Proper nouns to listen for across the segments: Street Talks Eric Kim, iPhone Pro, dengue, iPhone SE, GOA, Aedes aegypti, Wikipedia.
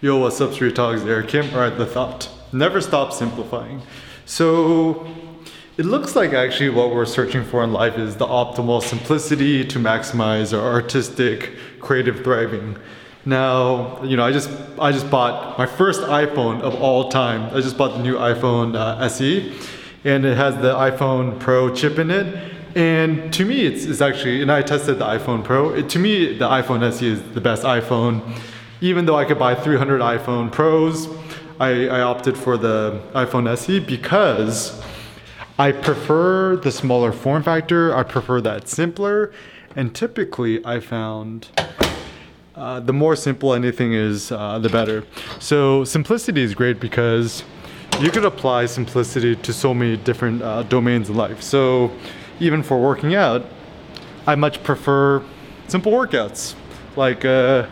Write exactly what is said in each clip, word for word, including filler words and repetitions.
Yo, what's up, Street Talks Eric Kim, or The Thought. Never stop simplifying. So it looks like actually what we're searching for in life is the optimal simplicity to maximize our artistic, creative thriving. Now, you know, I just I just bought my first iPhone of all time. I just bought the new iPhone uh, S E, and it has the iPhone Pro chip in it. And to me, it's, it's actually, and I tested the iPhone Pro. It, to me, the iPhone S E is the best iPhone. Even though I could buy three hundred iPhone Pros, I, I opted for the iPhone S E because I prefer the smaller form factor. I prefer that simpler. And typically, I found uh, the more simple anything is, uh, the better. So simplicity is great because you could apply simplicity to so many different uh, domains in life. So even for working out, I much prefer simple workouts. Like uh,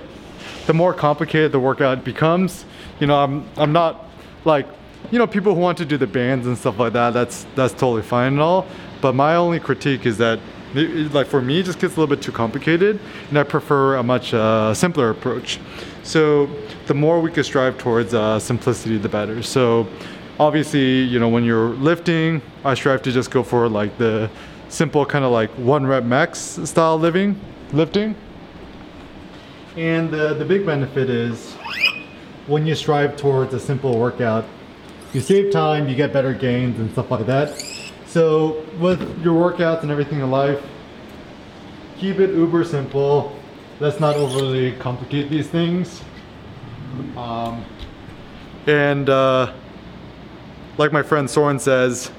the more complicated the workout becomes, you know, I'm I'm not like, you know, people who want to do the bands and stuff like that, that's that's totally fine and all. But my only critique is that, it, like for me, it just gets a little bit too complicated, and I prefer a much uh, simpler approach. So the more we can strive towards uh, simplicity, the better. So obviously, you know, when you're lifting, I strive to just go for like the simple kind of like one rep max style living, lifting. And uh, the big benefit is when you strive towards a simple workout, you save time, you get better gains and stuff like that. So with your workouts and everything in life, keep it uber simple. Let's not overly complicate these things. Um, and uh, like my friend Soren says,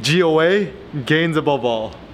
G O A, gains above all.